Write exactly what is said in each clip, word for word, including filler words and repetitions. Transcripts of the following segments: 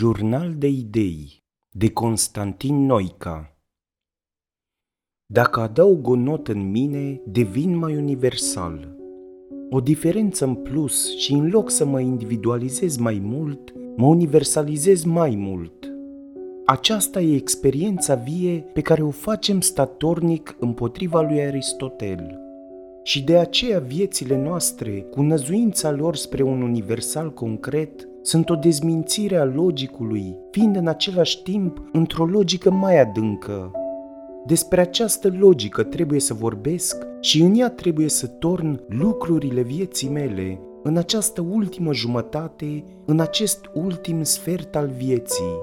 Jurnal de idei de Constantin Noica. Dacă adaug o notă în mine, devin mai universal. O diferență în plus și în loc să mă individualizez mai mult, mă universalizez mai mult. Aceasta e experiența vie pe care o facem statornic împotriva lui Aristotel. Și de aceea viețile noastre, cu năzuința lor spre un universal concret, sunt o dezmințire a logicului, fiind în același timp într-o logică mai adâncă. Despre această logică trebuie să vorbesc și în ea trebuie să torn lucrurile vieții mele, în această ultimă jumătate, în acest ultim sfert al vieții.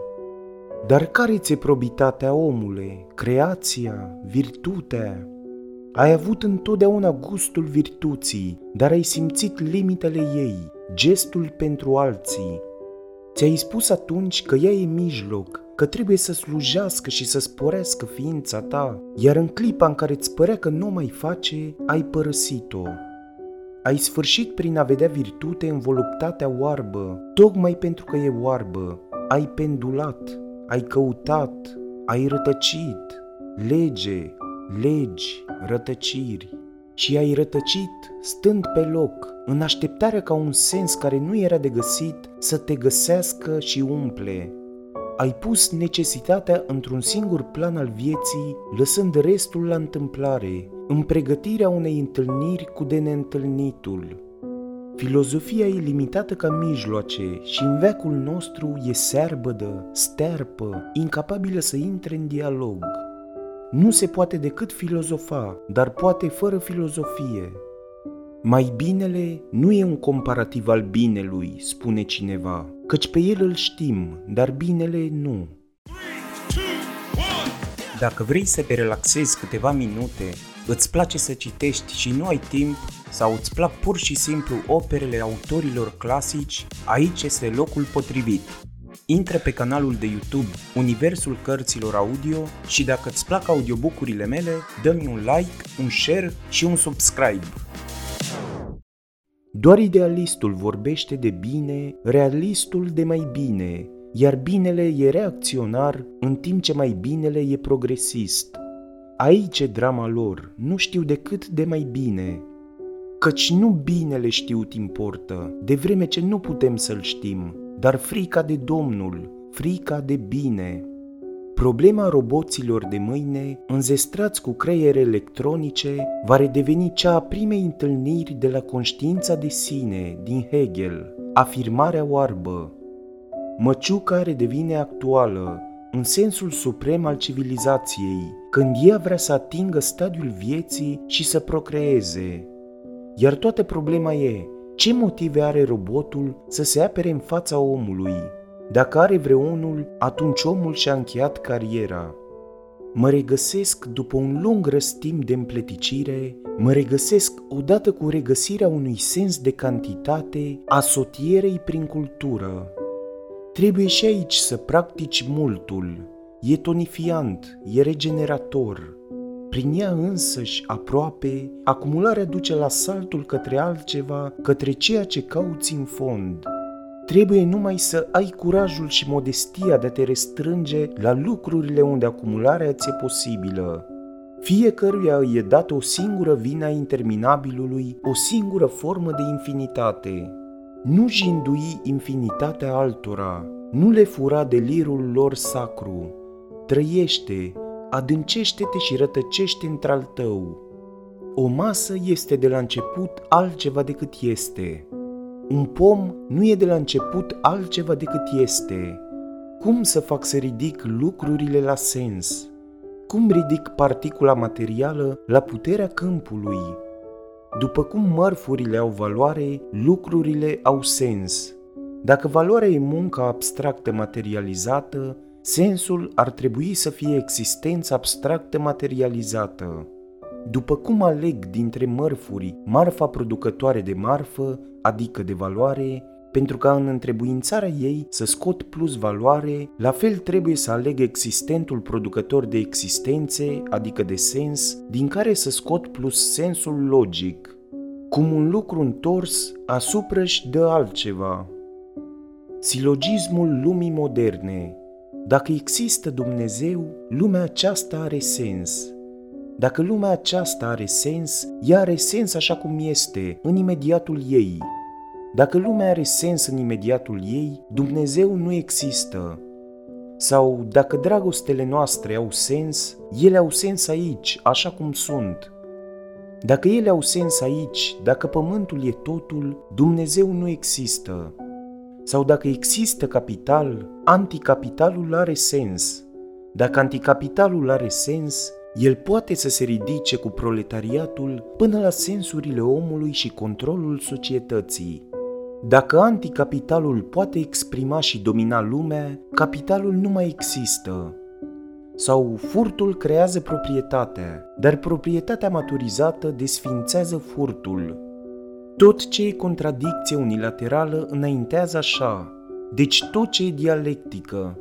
Dar care ți-e probitatea, omule, creația, virtutea? Ai avut întotdeauna gustul virtuții, dar ai simțit limitele ei, gestul pentru alții. Ți-ai spus atunci că ea e mijloc, că trebuie să slujească și să sporească ființa ta, iar în clipa în care îți părea că nu o mai face, ai părăsit-o. Ai sfârșit prin a vedea virtute în voluptatea oarbă, tocmai pentru că e oarbă. Ai pendulat, ai căutat, ai rătăcit, lege, legi, rătăciri. Și ai rătăcit stând pe loc, în așteptarea ca un sens care nu era de găsit să te găsească și umple. Ai pus necesitatea într-un singur plan al vieții, lăsând restul la întâmplare, în pregătirea unei întâlniri cu de neîntâlnitul. Filozofia e limitată ca mijloace și în veacul nostru e searbădă, stearpă, incapabilă să intre în dialog. Nu se poate decât filozofa, dar poate fără filozofie. Mai binele nu e un comparativ al binelui, spune cineva, căci pe el îl știm, dar binele nu. Dacă vrei să te relaxezi câteva minute, îți place să citești și nu ai timp, sau îți plac pur și simplu operele autorilor clasici, aici este locul potrivit. Intră pe canalul de YouTube Universul Cărților Audio și dacă îți plac audiobook-urile mele, dă-mi un like, un share și un subscribe. Doar idealistul vorbește de bine, realistul de mai bine, iar binele e reacționar în timp ce mai binele e progresist. Aici e drama lor, nu știu decât de mai bine. Căci nu binele știut importă, de vreme ce nu putem să-l știm, dar frica de Domnul, frica de bine. Problema roboților de mâine, înzestrați cu creiere electronice, va redeveni cea a primei întâlniri de la conștiința de sine din Hegel, afirmarea oarbă. Măciuca redevine actuală, în sensul suprem al civilizației, când ea vrea să atingă stadiul vieții și să procreeze. Iar toată problema e, ce motive are robotul să se apere în fața omului? Dacă are vreunul, atunci omul și-a încheiat cariera. Mă regăsesc după un lung răstim de împleticire, mă regăsesc odată cu regăsirea unui sens de cantitate a sotierei prin cultură. Trebuie și aici să practici multul. E tonifiant, e regenerator. Prin ea însăși, aproape, acumularea duce la saltul către altceva, către ceea ce cauți în fond. Trebuie numai să ai curajul și modestia de a te restrânge la lucrurile unde acumularea ți-e posibilă. Fiecăruia îi e dată o singură vină a interminabilului, o singură formă de infinitate. Nu jindui infinitatea altora, nu le fura delirul lor sacru. Trăiește, adâncește-te și rătăcește într-al tău. O masă este de la început altceva decât este. Un pom nu e de la început altceva decât este. Cum să fac să ridic lucrurile la sens? Cum ridic particula materială la puterea câmpului? După cum mărfurile au valoare, lucrurile au sens. Dacă valoarea e munca abstractă materializată, sensul ar trebui să fie existența abstractă materializată. După cum aleg dintre mărfuri marfa producătoare de marfă, adică de valoare, pentru ca în întrebuințarea ei să scot plus valoare, la fel trebuie să aleg existentul producător de existențe, adică de sens, din care să scot plus sensul logic. Cum un lucru întors, asupra-și dă altceva. Silogismul lumii moderne. Dacă există Dumnezeu, lumea aceasta are sens. Dacă lumea aceasta are sens, ea are sens așa cum este, în imediatul ei. Dacă lumea are sens în imediatul ei, Dumnezeu nu există. Sau, dacă dragostele noastre au sens, ele au sens aici, așa cum sunt. Dacă ele au sens aici, dacă pământul e totul, Dumnezeu nu există. Sau dacă există capital, anticapitalul are sens. Dacă anticapitalul are sens, el poate să se ridice cu proletariatul până la sensurile omului și controlul societății. Dacă anticapitalul poate exprima și domina lumea, capitalul nu mai există. Sau furtul creează proprietatea, dar proprietatea maturizată desființează furtul. Tot ce e contradicție unilaterală înaintează așa, deci tot ce e dialectică.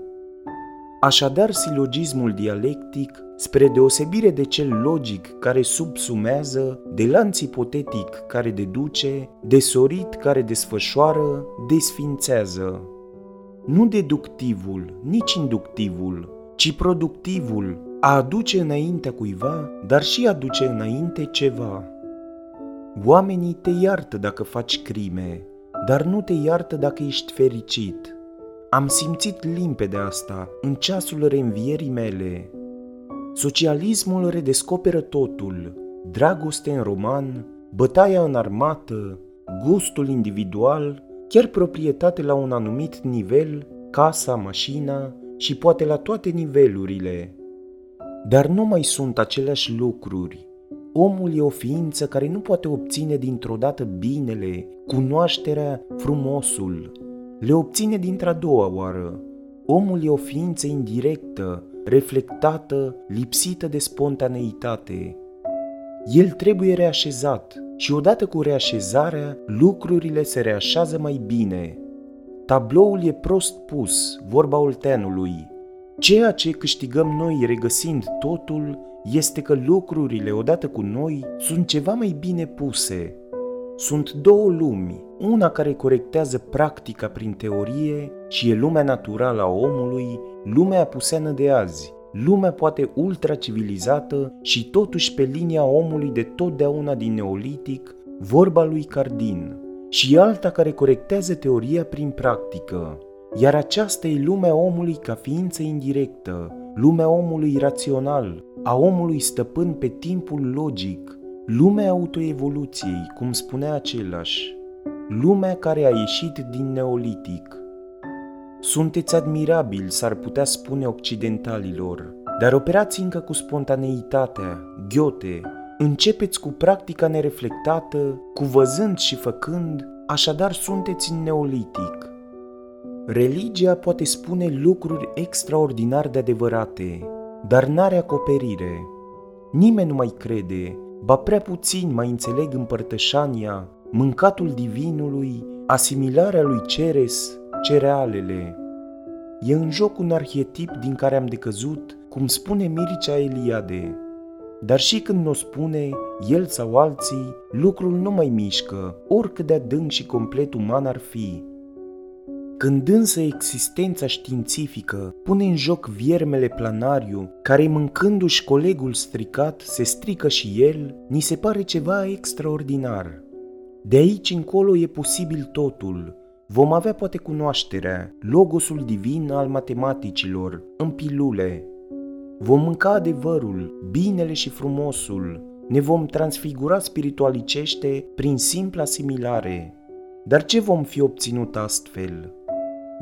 Așadar, silogismul dialectic, spre deosebire de cel logic care subsumează, de lanț ipotetic care deduce, de sorit care desfășoară, desfințează. Nu deductivul, nici inductivul, ci productivul, a aduce înaintea cuiva, dar și aduce înainte ceva. Oamenii te iartă dacă faci crime, dar nu te iartă dacă ești fericit. Am simțit limpede asta în ceasul reînvierii mele. Socialismul redescoperă totul, dragoste în roman, bătaia în armată, gustul individual, chiar proprietate la un anumit nivel, casa, mașina și poate la toate nivelurile. Dar nu mai sunt aceleași lucruri. Omul e o ființă care nu poate obține dintr-o dată binele, cunoașterea, frumosul. Le obține dintr-a doua oară. Omul e o ființă indirectă, reflectată, lipsită de spontaneitate. El trebuie reașezat și odată cu reașezarea, lucrurile se reașează mai bine. Tabloul e prost pus, vorba Olteanului. Ceea ce câștigăm noi regăsind totul este că lucrurile odată cu noi sunt ceva mai bine puse. Sunt două lumi, una care corectează practica prin teorie și e lumea naturală a omului, lumea apuseană de azi, lumea poate ultracivilizată și totuși pe linia omului de totdeauna din neolitic, vorba lui Cardin, și alta care corectează teoria prin practică, iar aceasta e lumea omului ca ființă indirectă, lumea omului rațional, a omului stăpân pe timpul logic, lumea autoevoluției, cum spunea același, lumea care a ieșit din neolitic. Sunteți admirabili, s-ar putea spune occidentalilor, dar operați încă cu spontaneitatea, Goethe, începeți cu practica nereflectată, cu văzând și făcând, așadar sunteți în neolitic. Religia poate spune lucruri extraordinar de adevărate, dar n-are acoperire. Nimeni nu mai crede, ba prea puțin mai înțeleg împărtășania, mâncatul divinului, asimilarea lui Ceres, cerealele. E în joc un arhetip din care am decăzut, cum spune Mircea Eliade. Dar și când n-o spune, el sau alții, lucrul nu mai mișcă, oricât de adânc și complet uman ar fi. Când însă existența științifică pune în joc viermele planariu, care mâncându-și colegul stricat se strică și el, ni se pare ceva extraordinar. De aici încolo e posibil totul. Vom avea poate cunoașterea, logosul divin al matematicilor, în pilule. Vom mânca adevărul, binele și frumosul. Ne vom transfigura spiritualicește prin simpla asimilare. Dar ce vom fi obținut astfel?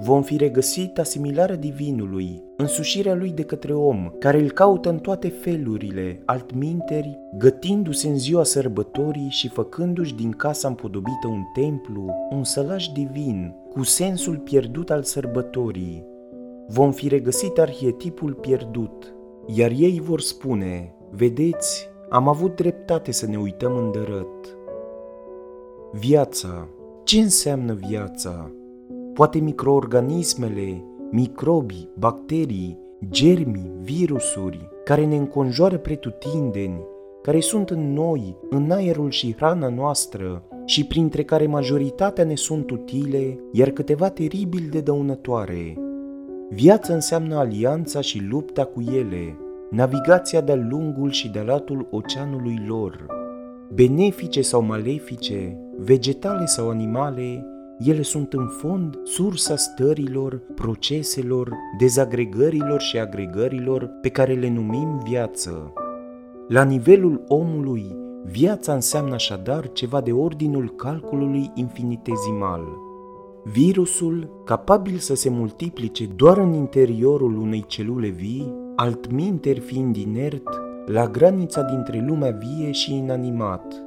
Vom fi regăsit asimilarea divinului, însușirea lui de către om, care îl caută în toate felurile, altminteri, gătindu-se în ziua sărbătorii și făcându-și din casa împodobită un templu, un sălaș divin, cu sensul pierdut al sărbătorii. Vom fi regăsit arhetipul pierdut, iar ei vor spune, vedeți, am avut dreptate să ne uităm îndărât. Viața. Ce înseamnă viața? Poate microorganismele, microbii, bacterii, germi, virusuri, care ne înconjoară pretutindeni, care sunt în noi, în aerul și hrana noastră, și printre care majoritatea ne sunt utile, iar câteva teribil de dăunătoare. Viața înseamnă alianța și lupta cu ele, navigația de-a lungul și de-a latul oceanului lor. Benefice sau malefice, vegetale sau animale, ele sunt în fond sursa stărilor, proceselor, dezagregărilor și agregărilor pe care le numim viață. La nivelul omului, viața înseamnă așadar ceva de ordinul calculului infinitezimal. Virusul, capabil să se multiplice doar în interiorul unei celule vii, altminteri fiind inert, la granița dintre lumea vie și inanimat.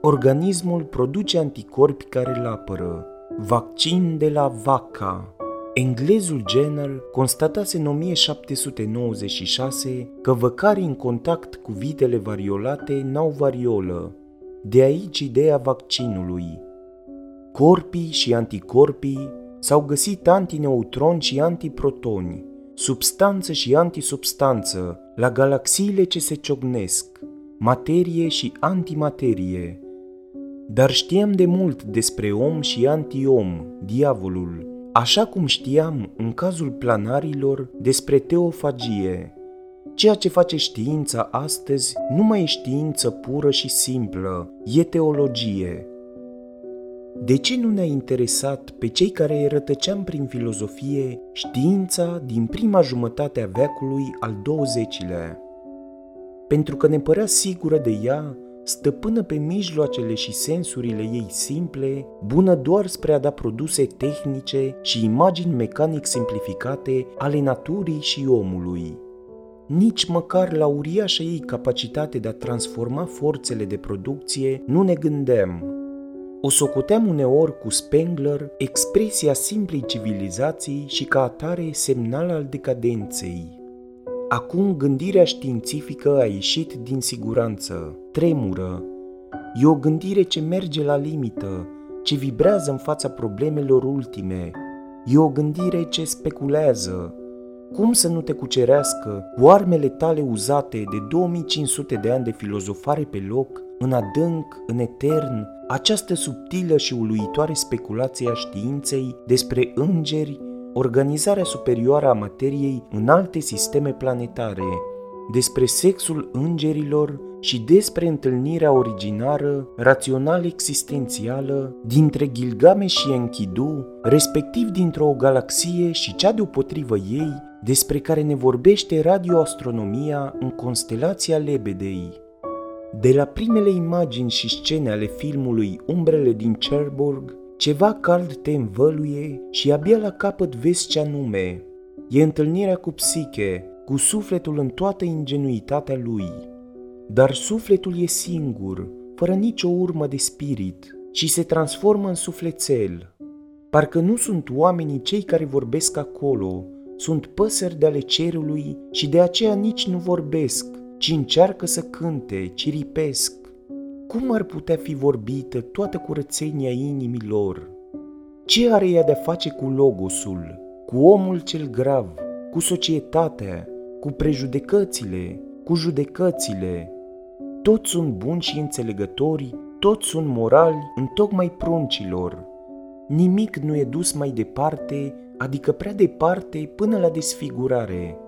Organismul produce anticorpi care îl apără. Vaccin de la vaca. Englezul Jenner constatase în o mie șapte sute nouăzeci și șase că văcarii în contact cu vitele variolate n-au variolă. De aici ideea vaccinului. Corpii și anticorpii s-au găsit antineutroni și antiprotoni, substanță și antisubstanță, la galaxiile ce se ciocnesc, materie și antimaterie. Dar știam de mult despre om și antiom, diavolul, așa cum știam, în cazul planarilor, despre teofagie. Ceea ce face știința astăzi nu mai e știință pură și simplă, e teologie. De ce nu ne-a interesat pe cei care rătăceam prin filozofie știința din prima jumătate a veacului al douăzecilea? Pentru că ne părea sigură de ea, stăpână pe mijloacele și sensurile ei simple, bună doar spre a da produse tehnice și imagini mecanic simplificate ale naturii și omului. Nici măcar la uriașa ei capacitate de a transforma forțele de producție nu ne gândeam. O socoteam uneori cu Spengler expresia simplei civilizații și ca atare semnal al decadenței. Acum gândirea științifică a ieșit din siguranță, tremură. E o gândire ce merge la limită, ce vibrează în fața problemelor ultime. E o gândire ce speculează. Cum să nu te cucerească cu armele tale uzate de două mii cinci sute de ani de filozofare pe loc, în adânc, în etern, această subtilă și uluitoare speculație a științei despre îngeri, organizarea superioară a materiei în alte sisteme planetare, despre sexul îngerilor și despre întâlnirea originară, rațional-existențială, dintre Gilgamesh și Enkidu, respectiv dintr-o galaxie și cea deopotrivă ei, despre care ne vorbește radioastronomia în constelația Lebedei. De la primele imagini și scene ale filmului Umbrele din Cherbourg, ceva cald te învăluie și abia la capăt vezi ce anume. E întâlnirea cu Psiche, cu sufletul în toată ingenuitatea lui. Dar sufletul e singur, fără nicio urmă de spirit, și se transformă în sufletel. Parcă nu sunt oamenii cei care vorbesc acolo, sunt păsări de ale cerului și de aceea nici nu vorbesc, ci încearcă să cânte, ciripesc. Cum ar putea fi vorbită toată curățenia inimii lor? Ce are ea de-a face cu logosul, cu omul cel grav, cu societatea, cu prejudecățile, cu judecățile? Toți sunt buni și înțelegători, toți sunt morali, întocmai pruncilor. Nimic nu e dus mai departe, adică prea departe până la desfigurare.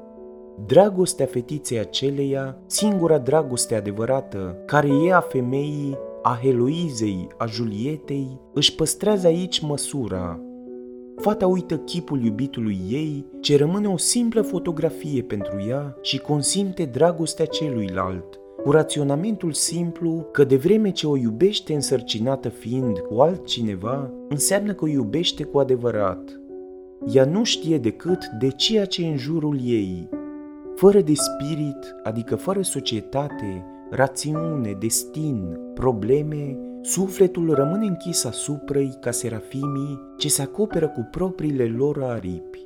Dragostea fetiței aceleia, singura dragoste adevărată, care e a femeii, a Heloizei, a Julietei, își păstrează aici măsura. Fata uită chipul iubitului ei, ce rămâne o simplă fotografie pentru ea și consimte dragostea celuilalt, cu raționamentul simplu că de vreme ce o iubește însărcinată fiind cu altcineva, înseamnă că o iubește cu adevărat. Ea nu știe decât de ceea ce e în jurul ei. Fără de spirit, adică fără societate, rațiune, destin, probleme, sufletul rămâne închis asupra ei ca serafimii ce se acoperă cu propriile lor aripi.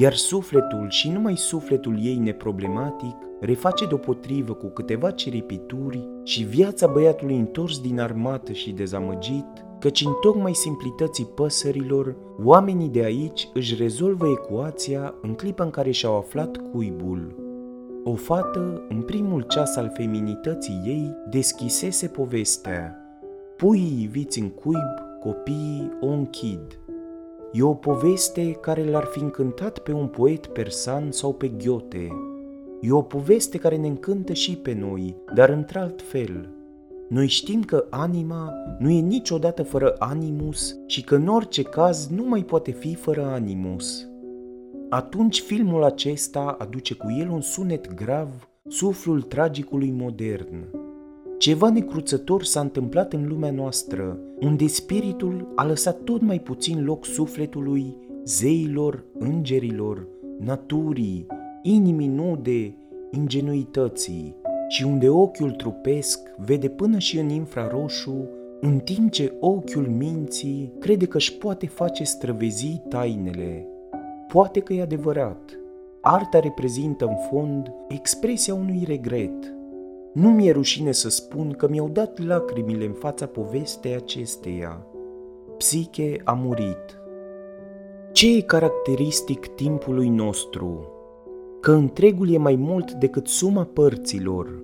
Iar sufletul și numai sufletul ei neproblematic reface deopotrivă cu câteva ceripituri și viața băiatului întors din armată și dezamăgit, căci în tocmai simplității păsărilor, oamenii de aici își rezolvă ecuația în clipa în care și-au aflat cuibul. O fată, în primul ceas al feminității ei, deschisese povestea. puii iviți în cuib, copiii o închid. E o poveste care l-ar fi încântat pe un poet persan sau pe Goethe. E o poveste care ne încântă și pe noi, dar într-alt fel. Noi știm că anima nu e niciodată fără animus și că în orice caz nu mai poate fi fără animus. Atunci filmul acesta aduce cu el un sunet grav, suflul tragicului modern. Ceva necruțător s-a întâmplat în lumea noastră, unde spiritul a lăsat tot mai puțin loc sufletului, zeilor, îngerilor, naturii, inimii nude, ingenuității, și unde ochiul trupesc vede până și în infraroșu, în timp ce ochiul minții crede că își poate face străvezii tainele. Poate că e adevărat. Arta reprezintă în fond expresia unui regret. Nu mi-e rușine să spun că mi-au dat lacrimile în fața povestei acesteia. Psiche a murit. Ce e caracteristic timpului nostru? Că întregul e mai mult decât suma părților.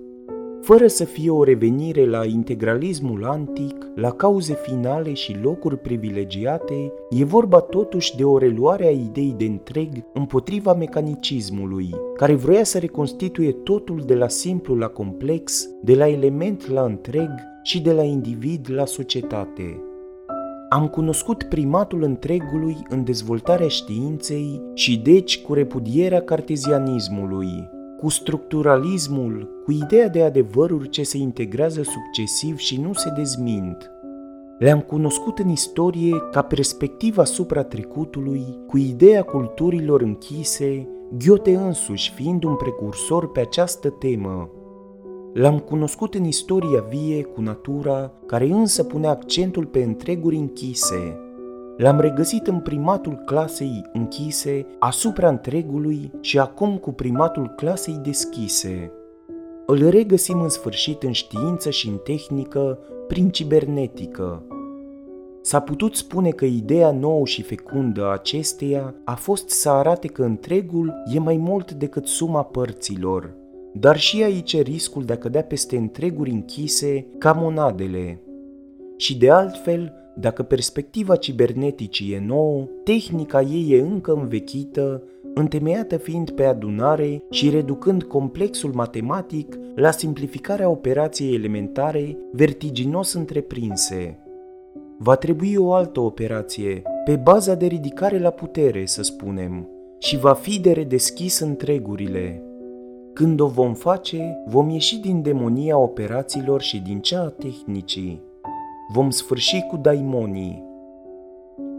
Fără să fie o revenire la integralismul antic, la cauze finale și locuri privilegiate, e vorba totuși de o reluare a ideii de întreg împotriva mecanicismului, care vroia să reconstituie totul de la simplu la complex, de la element la întreg și de la individ la societate. Am cunoscut primatul întregului în dezvoltarea științei și deci cu repudierea cartezianismului, cu structuralismul, cu ideea de adevăruri ce se integrează succesiv și nu se dezmint. Le-am cunoscut în istorie ca perspectiva asupra trecutului, cu ideea culturilor închise, Goethe însuși fiind un precursor pe această temă. L-am cunoscut în istoria vie cu natura, care însă pune accentul pe întreguri închise. L-am regăsit în primatul clasei închise asupra întregului și acum cu primatul clasei deschise. Îl regăsim în sfârșit în știință și în tehnică prin cibernetică. S-a putut spune că ideea nouă și fecundă a acesteia a fost să arate că întregul e mai mult decât suma părților, dar și aici riscul de a cădea peste întreguri închise ca monadele. Și de altfel, dacă perspectiva ciberneticii e nouă, tehnica ei e încă învechită, întemeiată fiind pe adunare și reducând complexul matematic la simplificarea operației elementare vertiginos întreprinse. Va trebui o altă operație, pe baza de ridicare la putere, să spunem, și va fi de redeschis întregurile. Când o vom face, vom ieși din demonia operațiilor și din cea a tehnicii. Vom sfârși cu daimonii.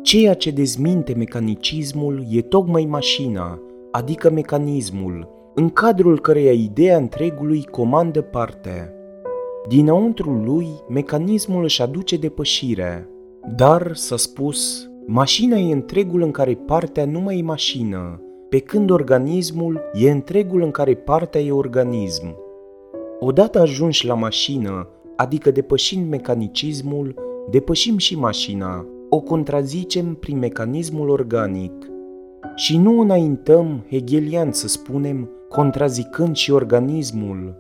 Ceea ce dezminte mecanicismul e tocmai mașina, adică mecanismul, în cadrul căreia ideea întregului comandă partea. Dinăuntrul lui, mecanismul își aduce depășirea. Dar, s-a spus, mașina e întregul în care partea nu mai e mașină, pe când organismul e întregul în care partea e organism. Odată ajunși la mașină, adică depășind mecanicismul, depășim și mașina, o contrazicem prin mecanismul organic. Și nu înaintăm, hegelian să spunem, contrazicând și organismul.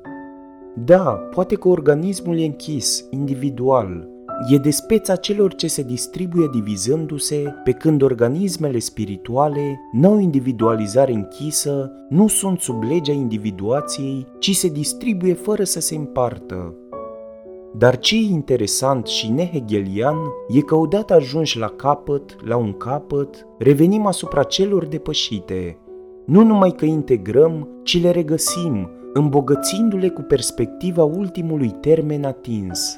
Da, poate că organismul e închis, individual, e de speța celor ce se distribuie divizându-se, pe când organismele spirituale n-au individualizare închisă, nu sunt sub legea individuației, ci se distribuie fără să se împartă. Dar ce e interesant și nehegelian e că odată ajunși la capăt, la un capăt, revenim asupra celor depășite. Nu numai că integrăm, ci le regăsim, îmbogățindu-le cu perspectiva ultimului termen atins.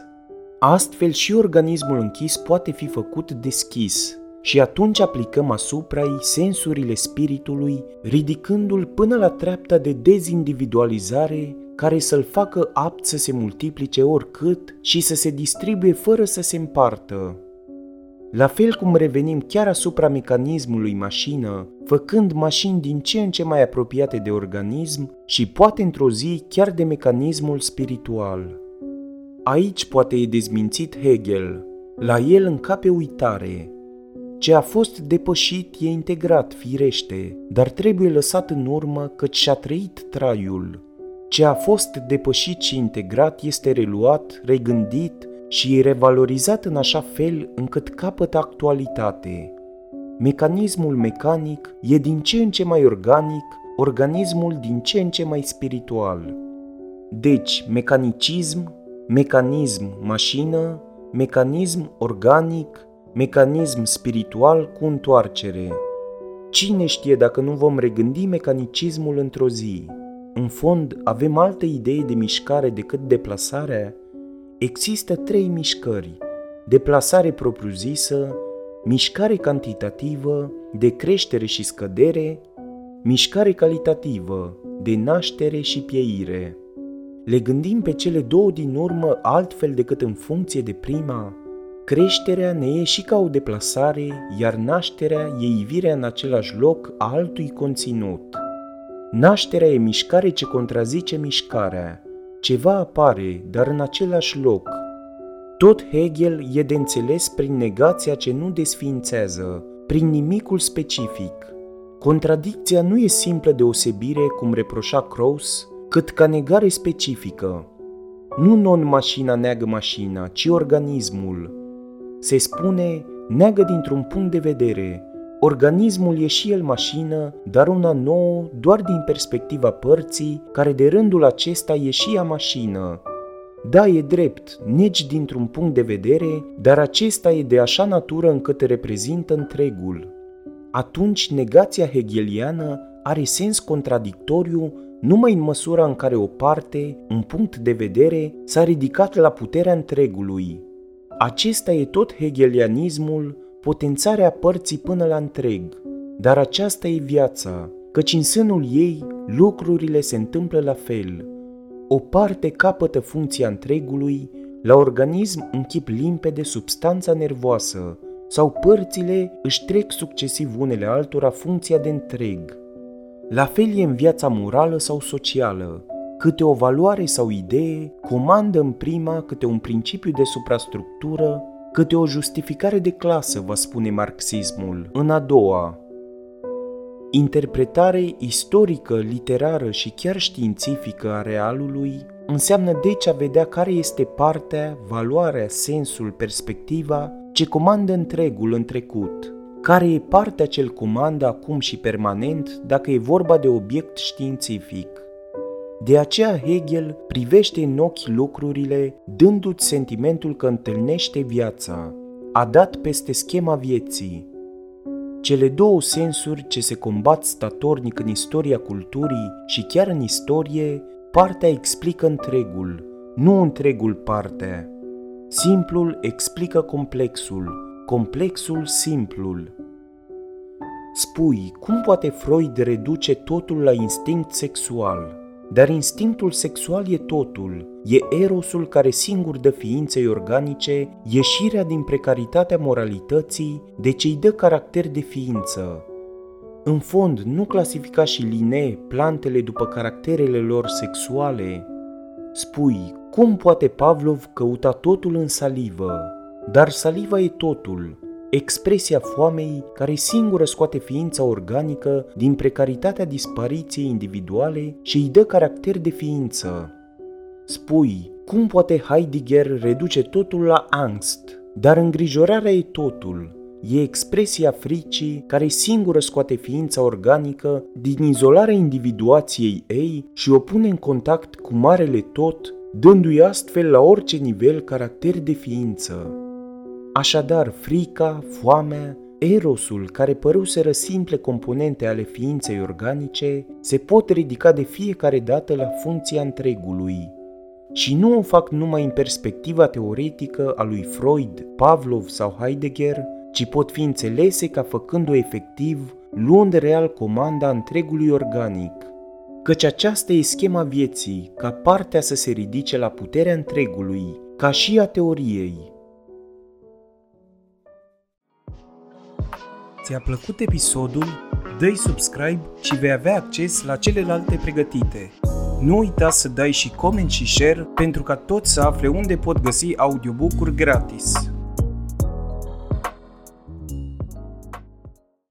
Astfel și organismul închis poate fi făcut deschis și atunci aplicăm asupra-i sensurile spiritului, ridicându-l până la treapta de dezindividualizare, care să-l facă apt să se multiplice oricât și să se distribuie fără să se împartă. La fel cum revenim chiar asupra mecanismului mașină, făcând mașini din ce în ce mai apropiate de organism și poate într-o zi chiar de mecanismul spiritual. Aici poate e dezmințit Hegel, la el încape uitare. Ce a fost depășit e integrat, firește, dar trebuie lăsat în urmă căci și-a trăit traiul. Ce a fost depășit și integrat este reluat, regândit și revalorizat în așa fel încât capătă actualitate. Mecanismul mecanic e din ce în ce mai organic, organismul din ce în ce mai spiritual. Deci, mecanicism, mecanism-mașină, mecanism-organic, mecanism-spiritual cu întoarcere. Cine știe dacă nu vom regândi mecanicismul într-o zi? În fond, avem alte idei de mișcare decât deplasarea? Există trei mișcări: deplasare propriu-zisă, mișcare cantitativă, de creștere și scădere, mișcare calitativă, de naștere și pieire. Le gândim pe cele două din urmă altfel decât în funcție de prima? Creșterea ne e și ca o deplasare, iar nașterea e ivirea în același loc a altui conținut. Nașterea e mișcare ce contrazice mișcarea. Ceva apare, dar în același loc. Tot Hegel e de înțeles prin negația ce nu desființează, prin nimicul specific. Contradicția nu e simplă deosebire, cum reproșa Croce, cât ca negare specifică. Nu non-mașina neagă mașina, ci organismul. Se spune, neagă dintr-un punct de vedere. Organismul e și el mașină, dar una nouă doar din perspectiva părții, care de rândul acesta e și ea mașină. Da, e drept, negi dintr-un punct de vedere, dar acesta e de așa natură încât reprezintă întregul. Atunci, negația hegeliană are sens contradictoriu numai în măsura în care o parte, un punct de vedere, s-a ridicat la puterea întregului. Acesta e tot hegelianismul, potențarea părții până la întreg, dar aceasta e viața, căci în sânul ei lucrurile se întâmplă la fel. O parte capătă funcția întregului, la organism în chip limpede substanța nervoasă, sau părțile își trec succesiv unele altora funcția de întreg. La fel e în viața morală sau socială. Câte o valoare sau idee comandă în prima câte un principiu de suprastructură, câte o justificare de clasă, va spune marxismul, în a doua. Interpretare istorică, literară și chiar științifică a realului înseamnă deci a vedea care este partea, valoarea, sensul, perspectiva ce comandă întregul în trecut, care e partea ce-l comandă acum și permanent dacă e vorba de obiect științific. De aceea Hegel privește în ochi lucrurile, dându-ți sentimentul că întâlnește viața, a dat peste schema vieții. Cele două sensuri ce se combat statornic în istoria culturii și chiar în istorie, partea explică întregul, nu întregul partea. Simplul explică complexul, complexul simplul. Spui, cum poate Freud reduce totul la instinct sexual? Dar instinctul sexual e totul, e erosul care singur dă ființei organice ieșirea din precaritatea moralității, deci îi dă caracter de ființă. În fond, nu clasifica și Linné plantele după caracterele lor sexuale? Spui, cum poate Pavlov căuta totul în salivă? Dar saliva e totul, expresia foamei care singură scoate ființa organică din precaritatea dispariției individuale și îi dă caracter de ființă. Spui, cum poate Heidegger reduce totul la angst? Dar îngrijorarea e totul, e expresia fricii care singură scoate ființa organică din izolarea individuației ei și o pune în contact cu marele tot, dându-i astfel la orice nivel caracter de ființă. Așadar, frica, foamea, erosul, care păruseră simple componente ale ființei organice, se pot ridica de fiecare dată la funcția întregului. Și nu o fac numai în perspectiva teoretică a lui Freud, Pavlov sau Heidegger, ci pot fi înțelese ca făcând-o efectiv, luând real comanda întregului organic. Căci aceasta e schema vieții, ca partea să se ridice la puterea întregului, ca și a teoriei. Ți-a plăcut episodul? Dă-i subscribe și vei avea acces la celelalte pregătite. Nu uita să dai și coment și share pentru ca toți să afle unde pot găsi audiobook-uri gratis.